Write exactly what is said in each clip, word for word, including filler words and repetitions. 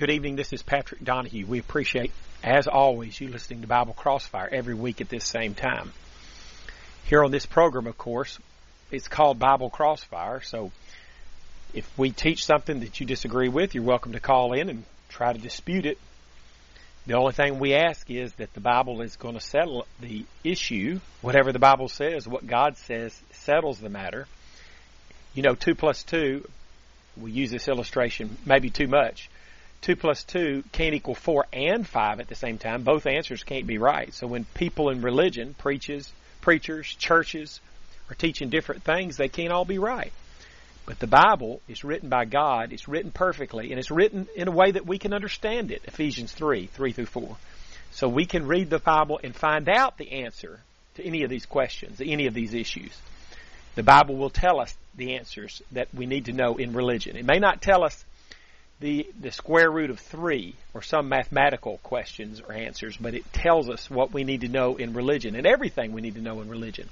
Good evening. This is Patrick Donahue. We appreciate, as always, you listening to Bible Crossfire every week at this same time. Here on this program, of course, it's called Bible Crossfire, so if we teach something that you disagree with, you're welcome to call in and try to dispute it. The only thing we ask is that the Bible is going to settle the issue. Whatever the Bible says, what God says, settles the matter. You know, two plus two, we use this illustration maybe too much. Two plus two can't equal four and five at the same time. Both answers can't be right. So when people in religion, preaches, preachers, churches, are teaching different things, they can't all be right. But the Bible is written by God, it's written perfectly, and it's written in a way that we can understand it, Ephesians three, three through four. So we can read the Bible and find out the answer to any of these questions, any of these issues. The Bible will tell us the answers that we need to know in religion. It may not tell us the, the square root of three or some mathematical questions or answers, but it tells us what we need to know in religion and everything we need to know in religion.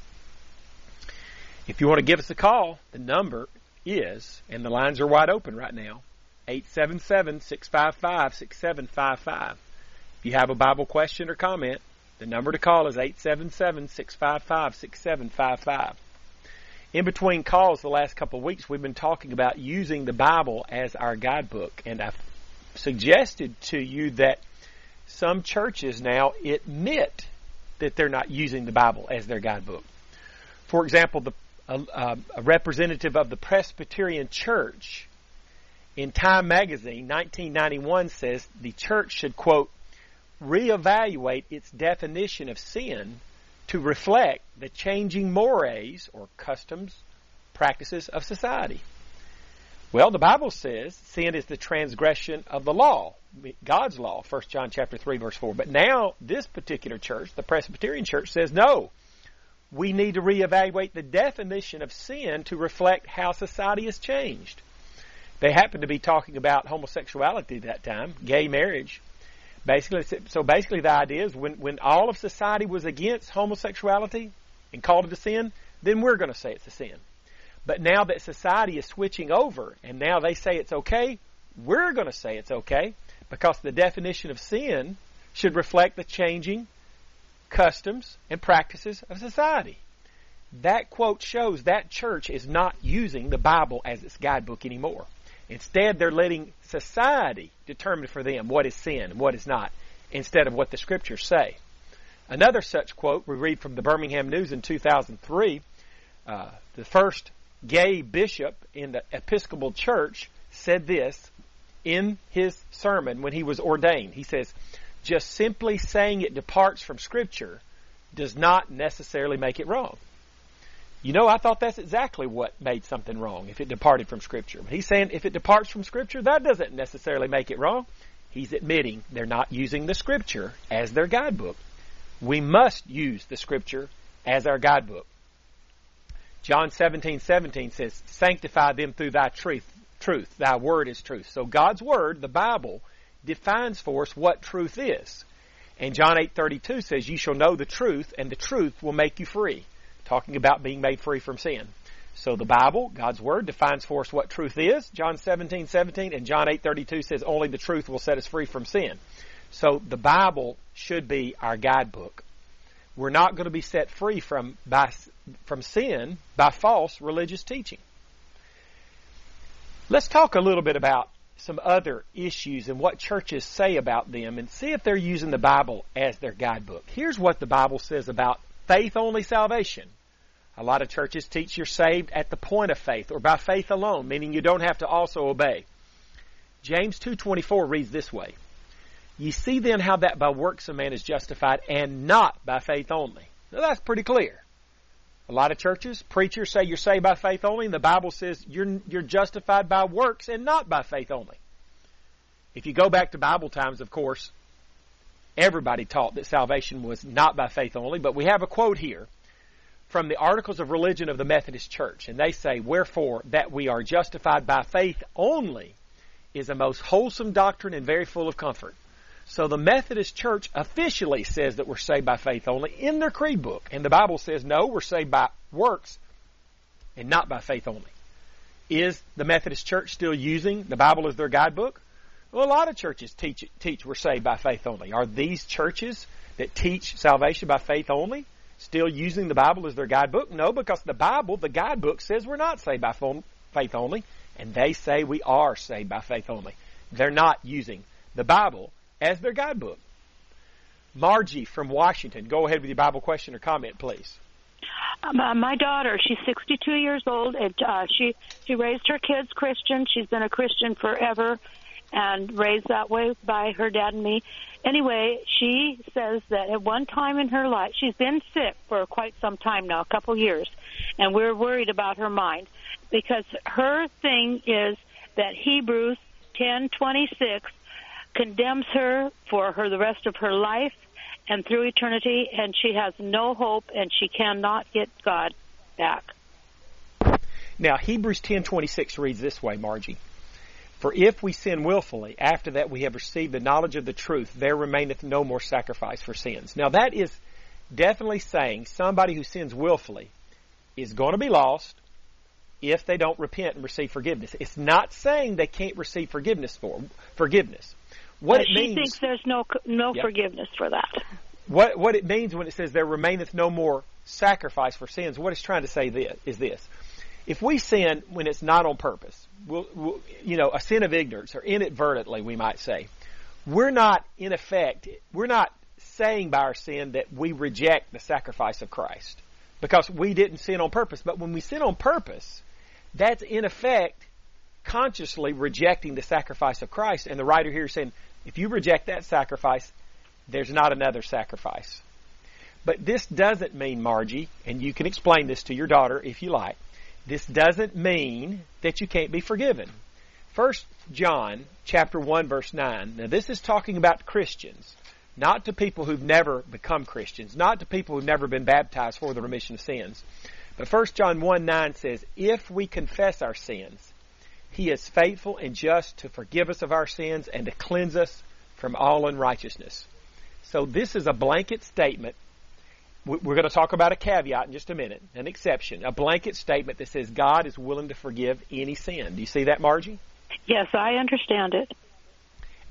If you want to give us a call, the number is, and the lines are wide open right now, eight seven seven, six five five, six seven five five. If you have a Bible question or comment, the number to call is eight seven seven, six five five, six seven five five. In between calls the last couple of weeks, we've been talking about using the Bible as our guidebook, and I've suggested to you that some churches now admit that they're not using the Bible as their guidebook. For example, the A, uh, a representative of the Presbyterian Church in Time magazine, nineteen ninety-one, says the church should, quote, reevaluate its definition of sin to reflect the changing mores or customs, practices of society. Well, the Bible says sin is the transgression of the law, God's law, First John chapter three, verse four. But now this particular church, the Presbyterian Church, says no. We need to reevaluate the definition of sin to reflect how society has changed. They happened to be talking about homosexuality at that time, gay marriage. Basically, so basically the idea is when, when all of society was against homosexuality and called it a sin, then we're going to say it's a sin. But now that society is switching over and now they say it's okay, we're going to say it's okay because the definition of sin should reflect the changing customs and practices of society. That quote shows that church is not using the Bible as its guidebook anymore. Instead, they're letting society determine for them what is sin and what is not, instead of what the Scriptures say. Another such quote we read from the Birmingham News in two thousand three. Uh, the first gay bishop in the Episcopal Church said this in his sermon when he was ordained. He says, just simply saying it departs from Scripture does not necessarily make it wrong. You know, I thought that's exactly what made something wrong, if it departed from Scripture. But he's saying if it departs from Scripture, that doesn't necessarily make it wrong. He's admitting they're not using the Scripture as their guidebook. We must use the Scripture as our guidebook. John seventeen, seventeen says, sanctify them through thy truth. Truth, thy word is truth. So God's word, the Bible, defines for us what truth is. And John eight thirty-two says, you shall know the truth, and the truth will make you free. Talking about being made free from sin. So the Bible, God's Word, defines for us what truth is. John seventeen, seventeen, and John eight thirty-two says, only the truth will set us free from sin. So the Bible should be our guidebook. We're not going to be set free from, by, from sin by false religious teaching. Let's talk a little bit about some other issues and what churches say about them and see if they're using the Bible as their guidebook. Here's what the Bible says about faith-only salvation. A lot of churches teach you're saved at the point of faith or by faith alone, meaning you don't have to also obey. James two twenty-four reads this way, ye see then how that by works a man is justified and not by faith only. Now that's pretty clear. A lot of churches, preachers say you're saved by faith only, and the Bible says you're you're justified by works and not by faith only. If you go back to Bible times, of course, everybody taught that salvation was not by faith only, but we have a quote here from the Articles of Religion of the Methodist Church, and they say, wherefore, that we are justified by faith only is a most wholesome doctrine and very full of comfort. So the Methodist Church officially says that we're saved by faith only in their creed book. And the Bible says, no, we're saved by works and not by faith only. Is the Methodist Church still using the Bible as their guidebook? Well, a lot of churches teach teach we're saved by faith only. Are these churches that teach salvation by faith only still using the Bible as their guidebook? No, because the Bible, the guidebook, says we're not saved by faith only, and they say we are saved by faith only. They're not using the Bible as their guidebook. Margie from Washington, go ahead with your Bible question or comment, please. Um, my daughter, she's sixty-two years old, and uh, she, she raised her kids Christian. She's been a Christian forever and raised that way by her dad and me. Anyway, she says that at one time in her life, she's been sick for quite some time now, a couple years, and we're worried about her mind because her thing is that Hebrews ten twenty-six condemns her for her the rest of her life and through eternity, and she has no hope, and she cannot get God back. Now, Hebrews ten twenty-six reads this way, Margie. For if we sin willfully, after that we have received the knowledge of the truth, there remaineth no more sacrifice for sins. Now, that is definitely saying somebody who sins willfully is going to be lost if they don't repent and receive forgiveness. It's not saying they can't receive forgiveness for forgiveness. What it means, she thinks there's no no yeah. forgiveness for that. What what it means when it says there remaineth no more sacrifice for sins, what it's trying to say this, is this. If we sin when it's not on purpose, we'll, we'll, you know, a sin of ignorance, or inadvertently we might say, we're not in effect, we're not saying by our sin that we reject the sacrifice of Christ because we didn't sin on purpose. But when we sin on purpose, that's in effect consciously rejecting the sacrifice of Christ. And the writer here is saying, if you reject that sacrifice, there's not another sacrifice. But this doesn't mean, Margie, and you can explain this to your daughter if you like, this doesn't mean that you can't be forgiven. First John chapter one, verse nine. Now, this is talking about Christians, not to people who've never become Christians, not to people who've never been baptized for the remission of sins. But First John one, nine says, if we confess our sins, He is faithful and just to forgive us of our sins and to cleanse us from all unrighteousness. So this is a blanket statement. We're going to talk about a caveat in just a minute, an exception, a blanket statement that says God is willing to forgive any sin. Do you see that, Margie? Yes, I understand it.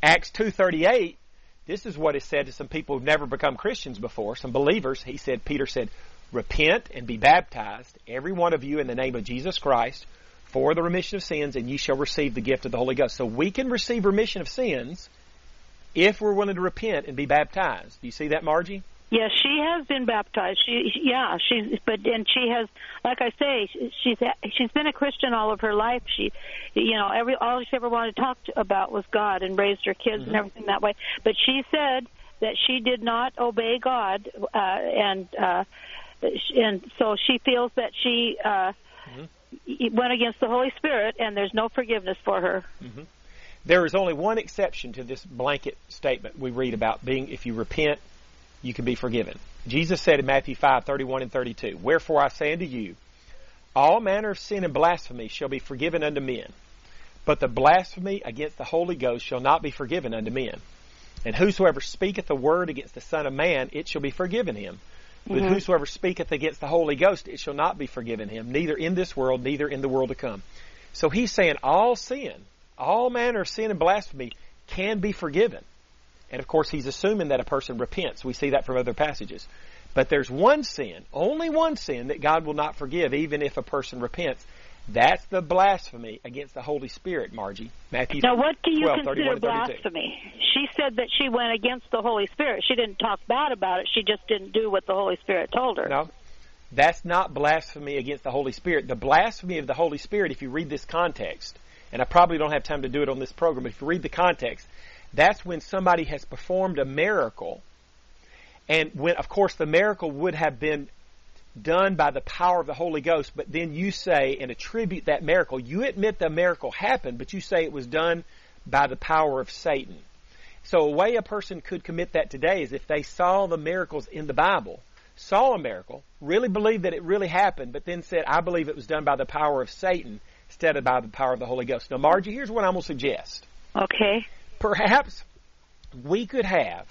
Acts two thirty-eight, this is what is said to some people who've never become Christians before, some believers. He said, Peter said, repent and be baptized, every one of you in the name of Jesus Christ, for the remission of sins, and ye shall receive the gift of the Holy Ghost. So we can receive remission of sins if we're willing to repent and be baptized. Do you see that, Margie? Yes, she has been baptized. She, yeah, she's but and she has, like I say, she's she's been a Christian all of her life. She, you know, every all she ever wanted to talk to, about was God, and raised her kids mm-hmm. and everything that way. But she said that she did not obey God, uh, and uh, and so she feels that she uh, mm-hmm. went against the Holy Spirit, and there's no forgiveness for her. Mm-hmm. There is only one exception to this blanket statement we read about being: if you repent, you can be forgiven. Jesus said in Matthew five, thirty-one and thirty-two, wherefore I say unto you, all manner of sin and blasphemy shall be forgiven unto men, but the blasphemy against the Holy Ghost shall not be forgiven unto men. And whosoever speaketh a word against the Son of Man, it shall be forgiven him. But mm-hmm. whosoever speaketh against the Holy Ghost, it shall not be forgiven him, neither in this world, neither in the world to come. So he's saying all sin, all manner of sin and blasphemy can be forgiven. And, of course, he's assuming that a person repents. We see that from other passages. But there's one sin, only one sin, that God will not forgive, even if a person repents. That's the blasphemy against the Holy Spirit, Margie. Matthew now, what do you twelve, consider blasphemy? She said that she went against the Holy Spirit. She didn't talk bad about it. She just didn't do what the Holy Spirit told her. No, that's not blasphemy against the Holy Spirit. The blasphemy of the Holy Spirit, if you read this context, and I probably don't have time to do it on this program, but if you read the context, that's when somebody has performed a miracle. And when, of course, the miracle would have been done by the power of the Holy Ghost, but then you say and attribute that miracle. You admit the miracle happened, but you say it was done by the power of Satan. So a way a person could commit that today is if they saw the miracles in the Bible, saw a miracle, really believed that it really happened, but then said, I believe it was done by the power of Satan instead of by the power of the Holy Ghost. Now, Margie, here's what I'm going to suggest. Okay. Perhaps we could have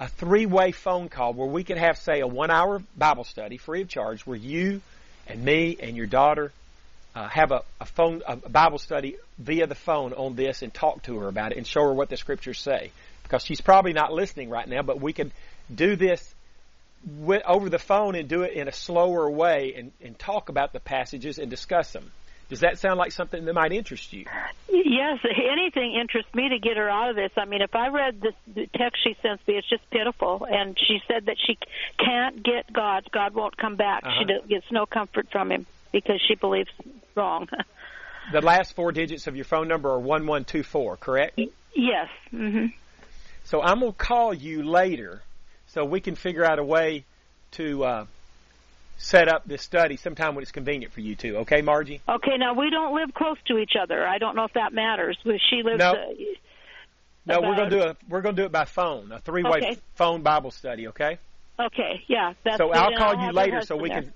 a three-way phone call where we could have, say, a one-hour Bible study free of charge where you and me and your daughter uh, have a, a phone, a Bible study via the phone on this and talk to her about it and show her what the scriptures say. Because she's probably not listening right now, but we can do this with, over the phone and do it in a slower way and, and talk about the passages and discuss them. Does that sound like something that might interest you? Yes, anything interests me to get her out of this. I mean, if I read this, the text she sends me, it's just pitiful. And she said that she can't get God. God won't come back. Uh-huh. She don't, gets no comfort from him because she believes wrong. The last four digits of your phone number are one one two four, correct? Yes. Mm-hmm. So I'm going to call you later so we can figure out a way to... Uh, set up this study sometime when it's convenient for you two. Okay, Margie? Okay, now we don't live close to each other. I don't know if that matters. She lives... No, uh, no we're going to do a, we're going to do it by phone, a three-way okay. phone Bible study, okay? Okay, yeah. That's so I'll call you later so we there. can...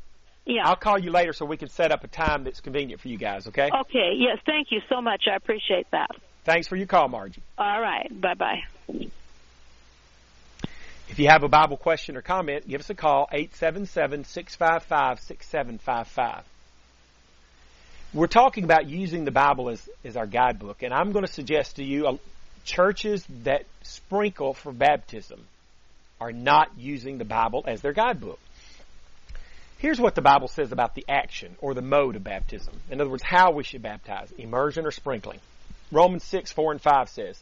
Yeah. I'll call you later so we can set up a time that's convenient for you guys, okay? Okay, yes, thank you so much. I appreciate that. Thanks for your call, Margie. All right, bye-bye. If you have a Bible question or comment, give us a call, eight seven seven, six five five, six seven five five. We're talking about using the Bible as, as our guidebook, and I'm going to suggest to you uh, churches that sprinkle for baptism are not using the Bible as their guidebook. Here's what the Bible says about the action or the mode of baptism. In other words, how we should baptize, immersion or sprinkling. Romans six, four and five says,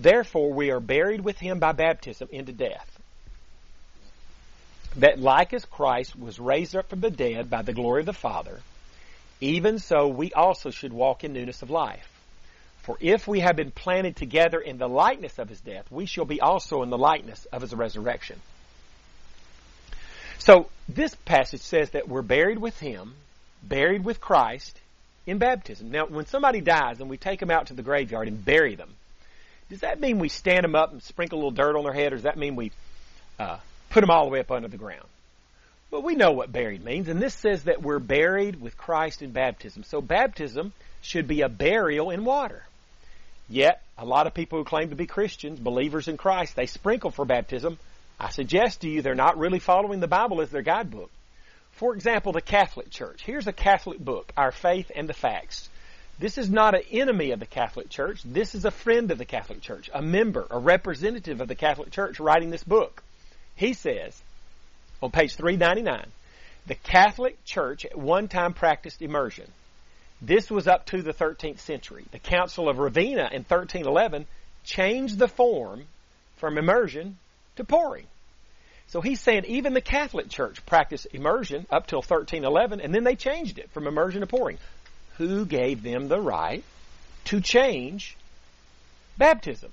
"Therefore we are buried with him by baptism into death, that like as Christ was raised up from the dead by the glory of the Father, even so we also should walk in newness of life. For if we have been planted together in the likeness of his death, we shall be also in the likeness of his resurrection." So this passage says that we're buried with him, buried with Christ in baptism. Now when somebody dies and we take them out to the graveyard and bury them, does that mean we stand them up and sprinkle a little dirt on their head, or does that mean we uh, put them all the way up under the ground? Well, we know what buried means, and this says that we're buried with Christ in baptism. So baptism should be a burial in water. Yet, a lot of people who claim to be Christians, believers in Christ, they sprinkle for baptism. I suggest to you they're not really following the Bible as their guidebook. For example, the Catholic Church. Here's a Catholic book, Our Faith and the Facts. This is not an enemy of the Catholic Church. This is a friend of the Catholic Church, a member, a representative of the Catholic Church writing this book. He says, on page three ninety-nine, "The Catholic Church at one time practiced immersion. This was up to the thirteenth century. The Council of Ravenna in thirteen eleven changed the form from immersion to pouring." So he's saying even the Catholic Church practiced immersion up till thirteen eleven, and then they changed it from immersion to pouring. Who gave them the right to change baptism?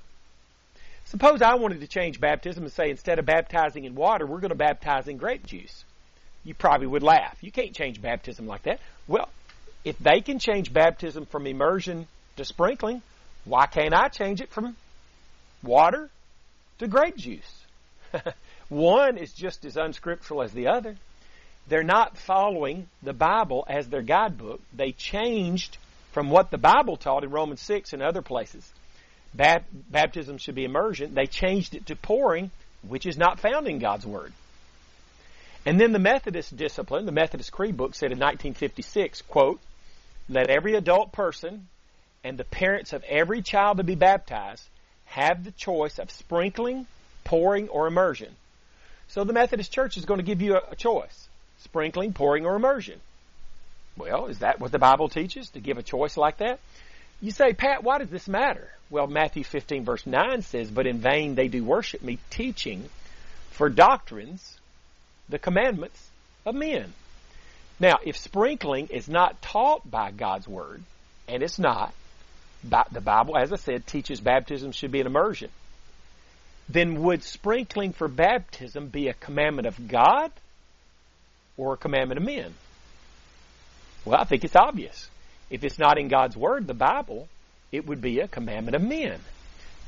Suppose I wanted to change baptism and say instead of baptizing in water, we're going to baptize in grape juice. You probably would laugh. You can't change baptism like that. Well, if they can change baptism from immersion to sprinkling, why can't I change it from water to grape juice? One is just as unscriptural as the other. They're not following the Bible as their guidebook. They changed from what the Bible taught in Romans six and other places. Bap- baptism should be immersion. They changed it to pouring, which is not found in God's Word. And then the Methodist discipline, the Methodist Creed book said in nineteen fifty-six, quote, "Let every adult person and the parents of every child to be baptized have the choice of sprinkling, pouring, or immersion." So the Methodist Church is going to give you a, a choice. Sprinkling, pouring, or immersion. Well, is that what the Bible teaches, to give a choice like that? You say, "Pat, why does this matter?" Well, Matthew fifteen, verse nine says, "But in vain they do worship me, teaching for doctrines the commandments of men." Now, if sprinkling is not taught by God's Word, and it's not, the Bible, as I said, teaches baptism should be an immersion, then would sprinkling for baptism be a commandment of God or a commandment of men? Well, I think it's obvious. If it's not in God's Word, the Bible, it would be a commandment of men.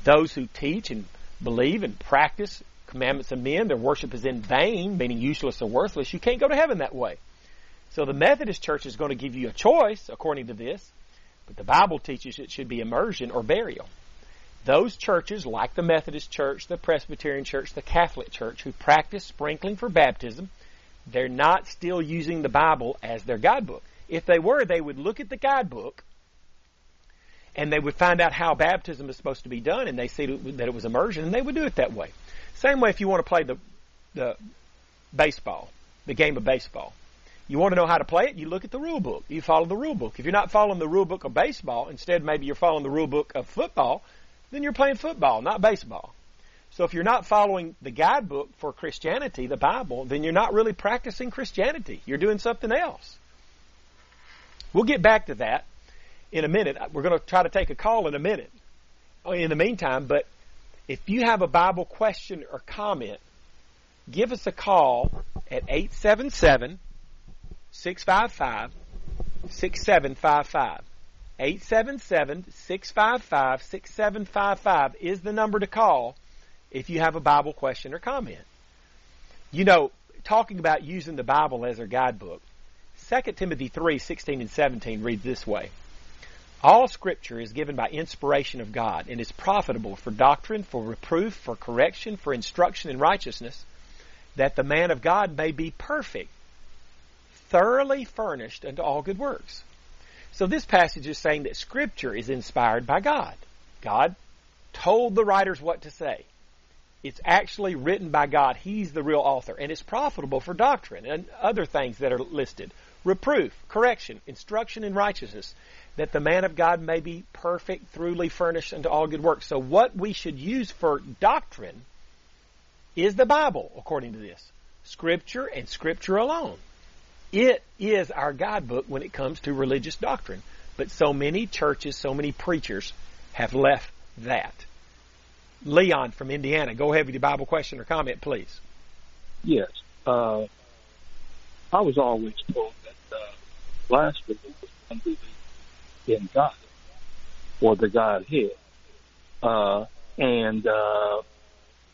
Those who teach and believe and practice commandments of men, their worship is in vain, meaning useless or worthless. You can't go to heaven that way. So the Methodist Church is going to give you a choice, according to this, but the Bible teaches it should be immersion or burial. Those churches, like the Methodist Church, the Presbyterian Church, the Catholic Church, who practice sprinkling for baptism, they're not still using the Bible as their guidebook. If they were, they would look at the guidebook and they would find out how baptism is supposed to be done, and they see that it was immersion, and they would do it that way. Same way if you want to play the, the baseball, the game of baseball. You want to know how to play it? You look at the rule book. You follow the rule book. If you're not following the rule book of baseball, instead maybe you're following the rule book of football, then you're playing football, not baseball. So if you're not following the guidebook for Christianity, the Bible, then you're not really practicing Christianity. You're doing something else. We'll get back to that in a minute. We're going to try to take a call in a minute in the meantime, but if you have a Bible question or comment, give us a call at eight seven seven, six five five, six seven five five. eight seven seven, six five five, six seven five five is the number to call if you have a Bible question or comment. You know, talking about using the Bible as our guidebook, Second Timothy three, sixteen and seventeen reads this way. All Scripture is given by inspiration of God and is profitable for doctrine, for reproof, for correction, for instruction in righteousness, that the man of God may be perfect, thoroughly furnished unto all good works. So this passage is saying that Scripture is inspired by God. God told the writers what to say. It's actually written by God. He's the real author. And it's profitable for doctrine and other things that are listed. Reproof, correction, instruction in righteousness, that the man of God may be perfect, thoroughly furnished unto all good works. So what we should use for doctrine is the Bible, according to this. Scripture and Scripture alone. It is our guidebook when it comes to religious doctrine. But so many churches, so many preachers have left that. Leon from Indiana, go ahead with your Bible question or comment, please. Yes. Uh, I was always told that uh, blasphemy was unbelief in God or the Godhead. Uh, and uh,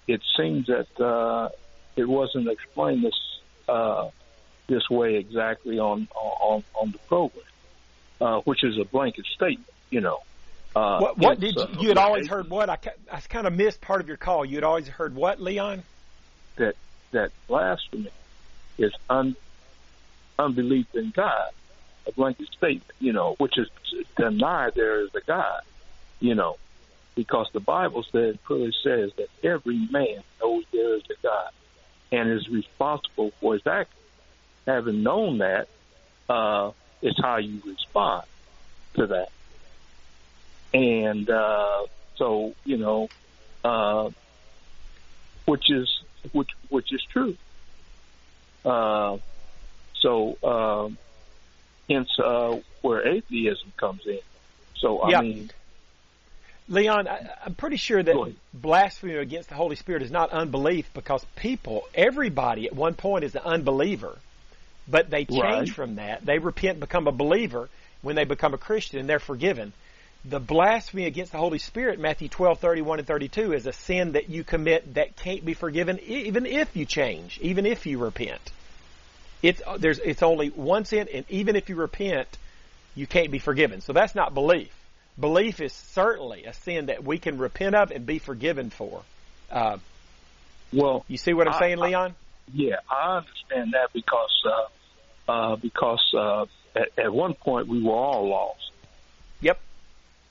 it seems that uh, it wasn't explained this uh this way exactly on on, on the program, uh, which is a blanket statement, you know. Uh, what what did you, you had always heard what? I, I kind of missed part of your call. You had always heard what, Leon? That that blasphemy is un, unbelief in God, a blanket statement, you know, which is deny there is a God, you know, because the Bible says, clearly says that every man knows there is a God and is responsible for his actions. Having known that, uh, it's how you respond to that. And uh, so, you know, uh, which is which which is true. Uh, so, uh, hence uh, where atheism comes in. So, I yeah. mean... Leon, I, I'm pretty sure that blasphemy against the Holy Spirit is not unbelief, because people, everybody at one point is an unbeliever. But they change right. from that. They repent, become a believer when they become a Christian, and they're forgiven. The blasphemy against the Holy Spirit, Matthew twelve, thirty-one and thirty-two, is a sin that you commit that can't be forgiven even if you change, even if you repent. It's, there's, it's only one sin, and even if you repent, you can't be forgiven. So that's not belief. Belief is certainly a sin that we can repent of and be forgiven for. Uh, well, you see what I'm I, saying, Leon? I, Yeah, I understand that because uh, uh, because uh, at, at one point we were all lost. Yep.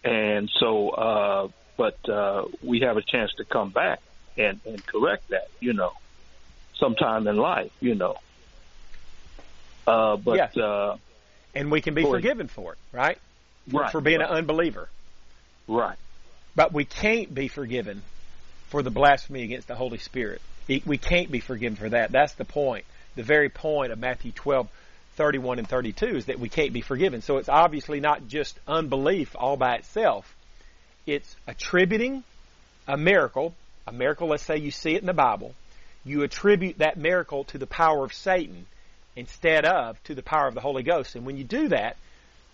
And so, uh, but uh, we have a chance to come back and, and correct that, you know, sometime in life, you know. Uh, but yes. uh, and we can be boy, forgiven for it, right? Right. For being right. an unbeliever. Right. But we can't be forgiven for the blasphemy against the Holy Spirit. We can't be forgiven for that. That's the point. The very point of Matthew twelve, thirty-one and thirty-two is that we can't be forgiven. So it's obviously not just unbelief all by itself. It's attributing a miracle. A miracle, let's say you see it in the Bible. You attribute that miracle to the power of Satan instead of to the power of the Holy Ghost. And when you do that,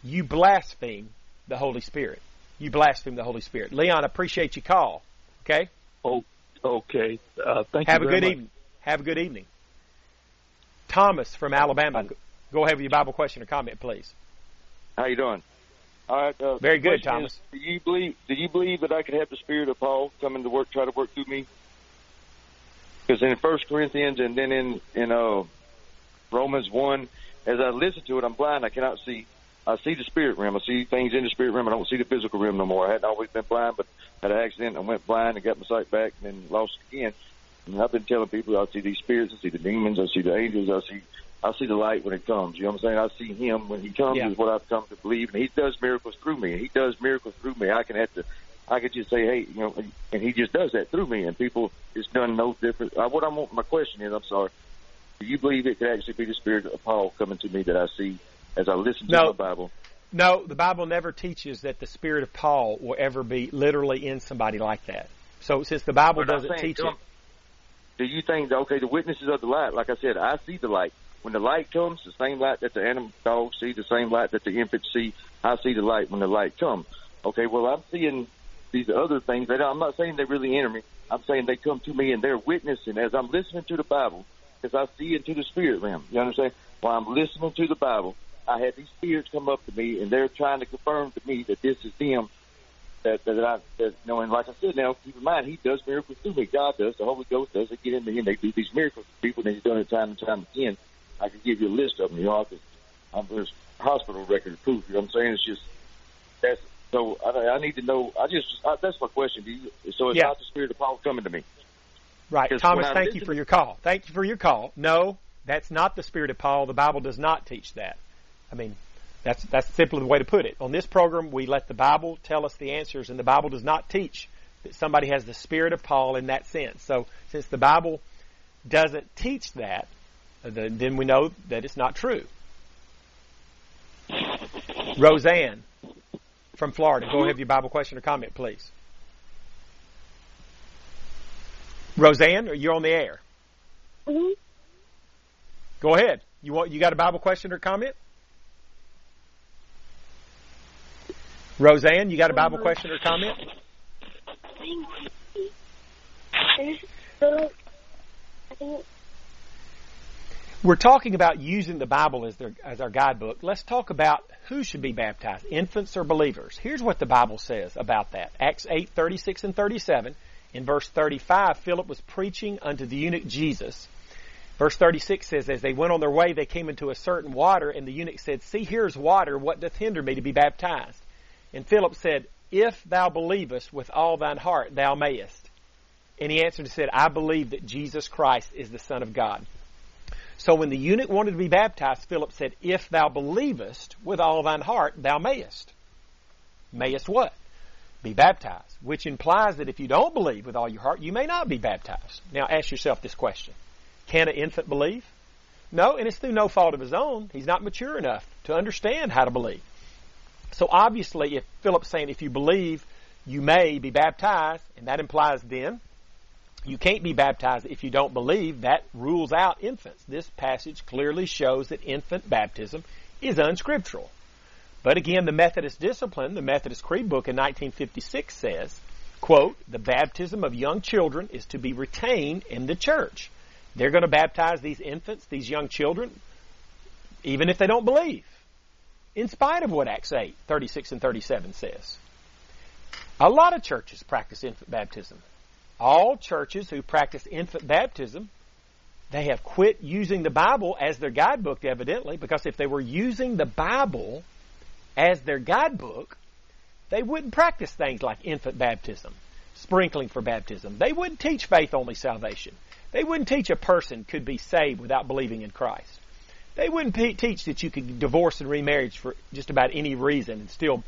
you blaspheme the Holy Spirit. You blaspheme the Holy Spirit. Leon, I appreciate your call. Okay? Oh. Okay. Uh, thank you very much. Have a good evening. Have a good evening. Thomas from Alabama, go ahead with your Bible question or comment, please. How you doing? All right. Uh, very good, Thomas. Is, do you believe? Do you believe that I could have the Spirit of Paul coming to work, try to work through me? Because in First Corinthians and then in in uh, Romans one, as I listen to it, I'm blind. I cannot see. I see the spirit realm. I see things in the spirit realm. I don't see the physical realm no more. I hadn't always been blind, but had an accident and went blind and got my sight back and then lost again. And I've been telling people I see these spirits, I see the demons, I see the angels, I see I see the light when it comes. You know what I'm saying? I see him when he comes yeah. is what I've come to believe. And he does miracles through me. He does miracles through me. I can have to, I could just say, hey, you know, and he just does that through me. And people, it's done no different. I, what I want, my question is, I'm sorry, do you believe it could actually be the spirit of Paul coming to me that I see as I listen to no. the Bible? No, the Bible never teaches that the spirit of Paul will ever be literally in somebody like that. So since the Bible but doesn't teach come, it. Do you think, okay, the witnesses of the light, like I said, I see the light. When the light comes, the same light that the animal dogs see, the same light that the infants see, I see the light when the light comes. Okay, well, I'm seeing these other things. That I'm not saying they really enter me. I'm saying they come to me and they're witnessing as I'm listening to the Bible because I see into the spirit realm. You understand? While I'm listening to the Bible, I had these spirits come up to me and they're trying to confirm to me that this is them. That, that, that I, that, you know, and like I said, now keep in mind, he does miracles through me. God does, the Holy Ghost does. They get into him, they do these miracles to people, and he's done it time and time again. I could give you a list of them, you know. I could, I'm just hospital record proof. You know what I'm saying? It's just that's so. I, I need to know. I just I, that's my question. Do you, so it's yeah. not the spirit of Paul coming to me, right? Thomas, thank listening, you for your call. Thank you for your call. No, that's not the spirit of Paul. The Bible does not teach that. I mean. That's that's simply the way to put it. On this program, we let the Bible tell us the answers, and the Bible does not teach that somebody has the spirit of Paul in that sense. So since the Bible doesn't teach that, then we know that it's not true. Roseanne from Florida, go ahead with your Bible question or comment, please. Roseanne, are you on the air? Mm-hmm. Go ahead. You want you got a Bible question or comment? Roseanne, you got a Bible question or comment? We're talking about using the Bible as, their, as our guidebook. Let's talk about who should be baptized, infants or believers. Here's what the Bible says about that. Acts eight, thirty-six and thirty-seven. In verse thirty-five, Philip was preaching unto the eunuch Jesus. Verse thirty-six says, as they went on their way, they came into a certain water, and the eunuch said, see, here's water. What doth hinder me to be baptized? And Philip said, if thou believest with all thine heart, thou mayest. And he answered and said, I believe that Jesus Christ is the Son of God. So when the eunuch wanted to be baptized, Philip said, if thou believest with all thine heart, thou mayest. Mayest what? Be baptized. Which implies that if you don't believe with all your heart, you may not be baptized. Now ask yourself this question. Can an infant believe? No, and it's through no fault of his own. He's not mature enough to understand how to believe. So obviously, if Philip's saying, if you believe, you may be baptized, and that implies then you can't be baptized if you don't believe, that rules out infants. This passage clearly shows that infant baptism is unscriptural. But again, the Methodist discipline, the Methodist Creed book in nineteen fifty-six says, quote, the baptism of young children is to be retained in the church. They're going to baptize these infants, these young children, even if they don't believe. In spite of what Acts eight, thirty-six and thirty-seven says. A lot of churches practice infant baptism. All churches who practice infant baptism, they have quit using the Bible as their guidebook, evidently, because if they were using the Bible as their guidebook, they wouldn't practice things like infant baptism, sprinkling for baptism. They wouldn't teach faith-only salvation. They wouldn't teach a person could be saved without believing in Christ. They wouldn't teach that you could divorce and remarriage for just about any reason and still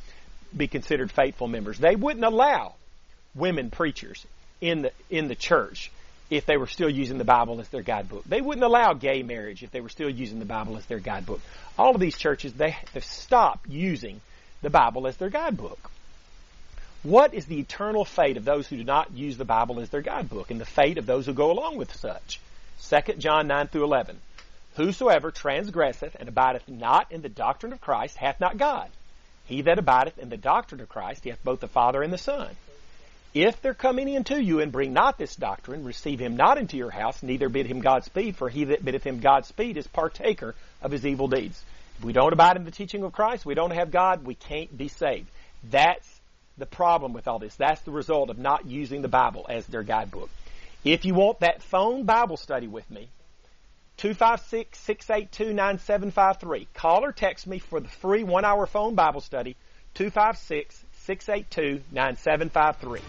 be considered faithful members. They wouldn't allow women preachers in the in the church if they were still using the Bible as their guidebook. They wouldn't allow gay marriage if they were still using the Bible as their guidebook. All of these churches, they have stopped using the Bible as their guidebook. What is the eternal fate of those who do not use the Bible as their guidebook and the fate of those who go along with such? Second John nine through eleven. Whosoever transgresseth and abideth not in the doctrine of Christ hath not God. He that abideth in the doctrine of Christ hath both the Father and the Son. If there come any unto you and bring not this doctrine, receive him not into your house, neither bid him Godspeed, for he that biddeth him Godspeed is partaker of his evil deeds. If we don't abide in the teaching of Christ, we don't have God, we can't be saved. That's the problem with all this. That's the result of not using the Bible as their guidebook. If you want that phone Bible study with me, two five six, six eight two, nine seven five three. Call or text me for the free one-hour phone Bible study, two five six, six eight two, nine seven five three.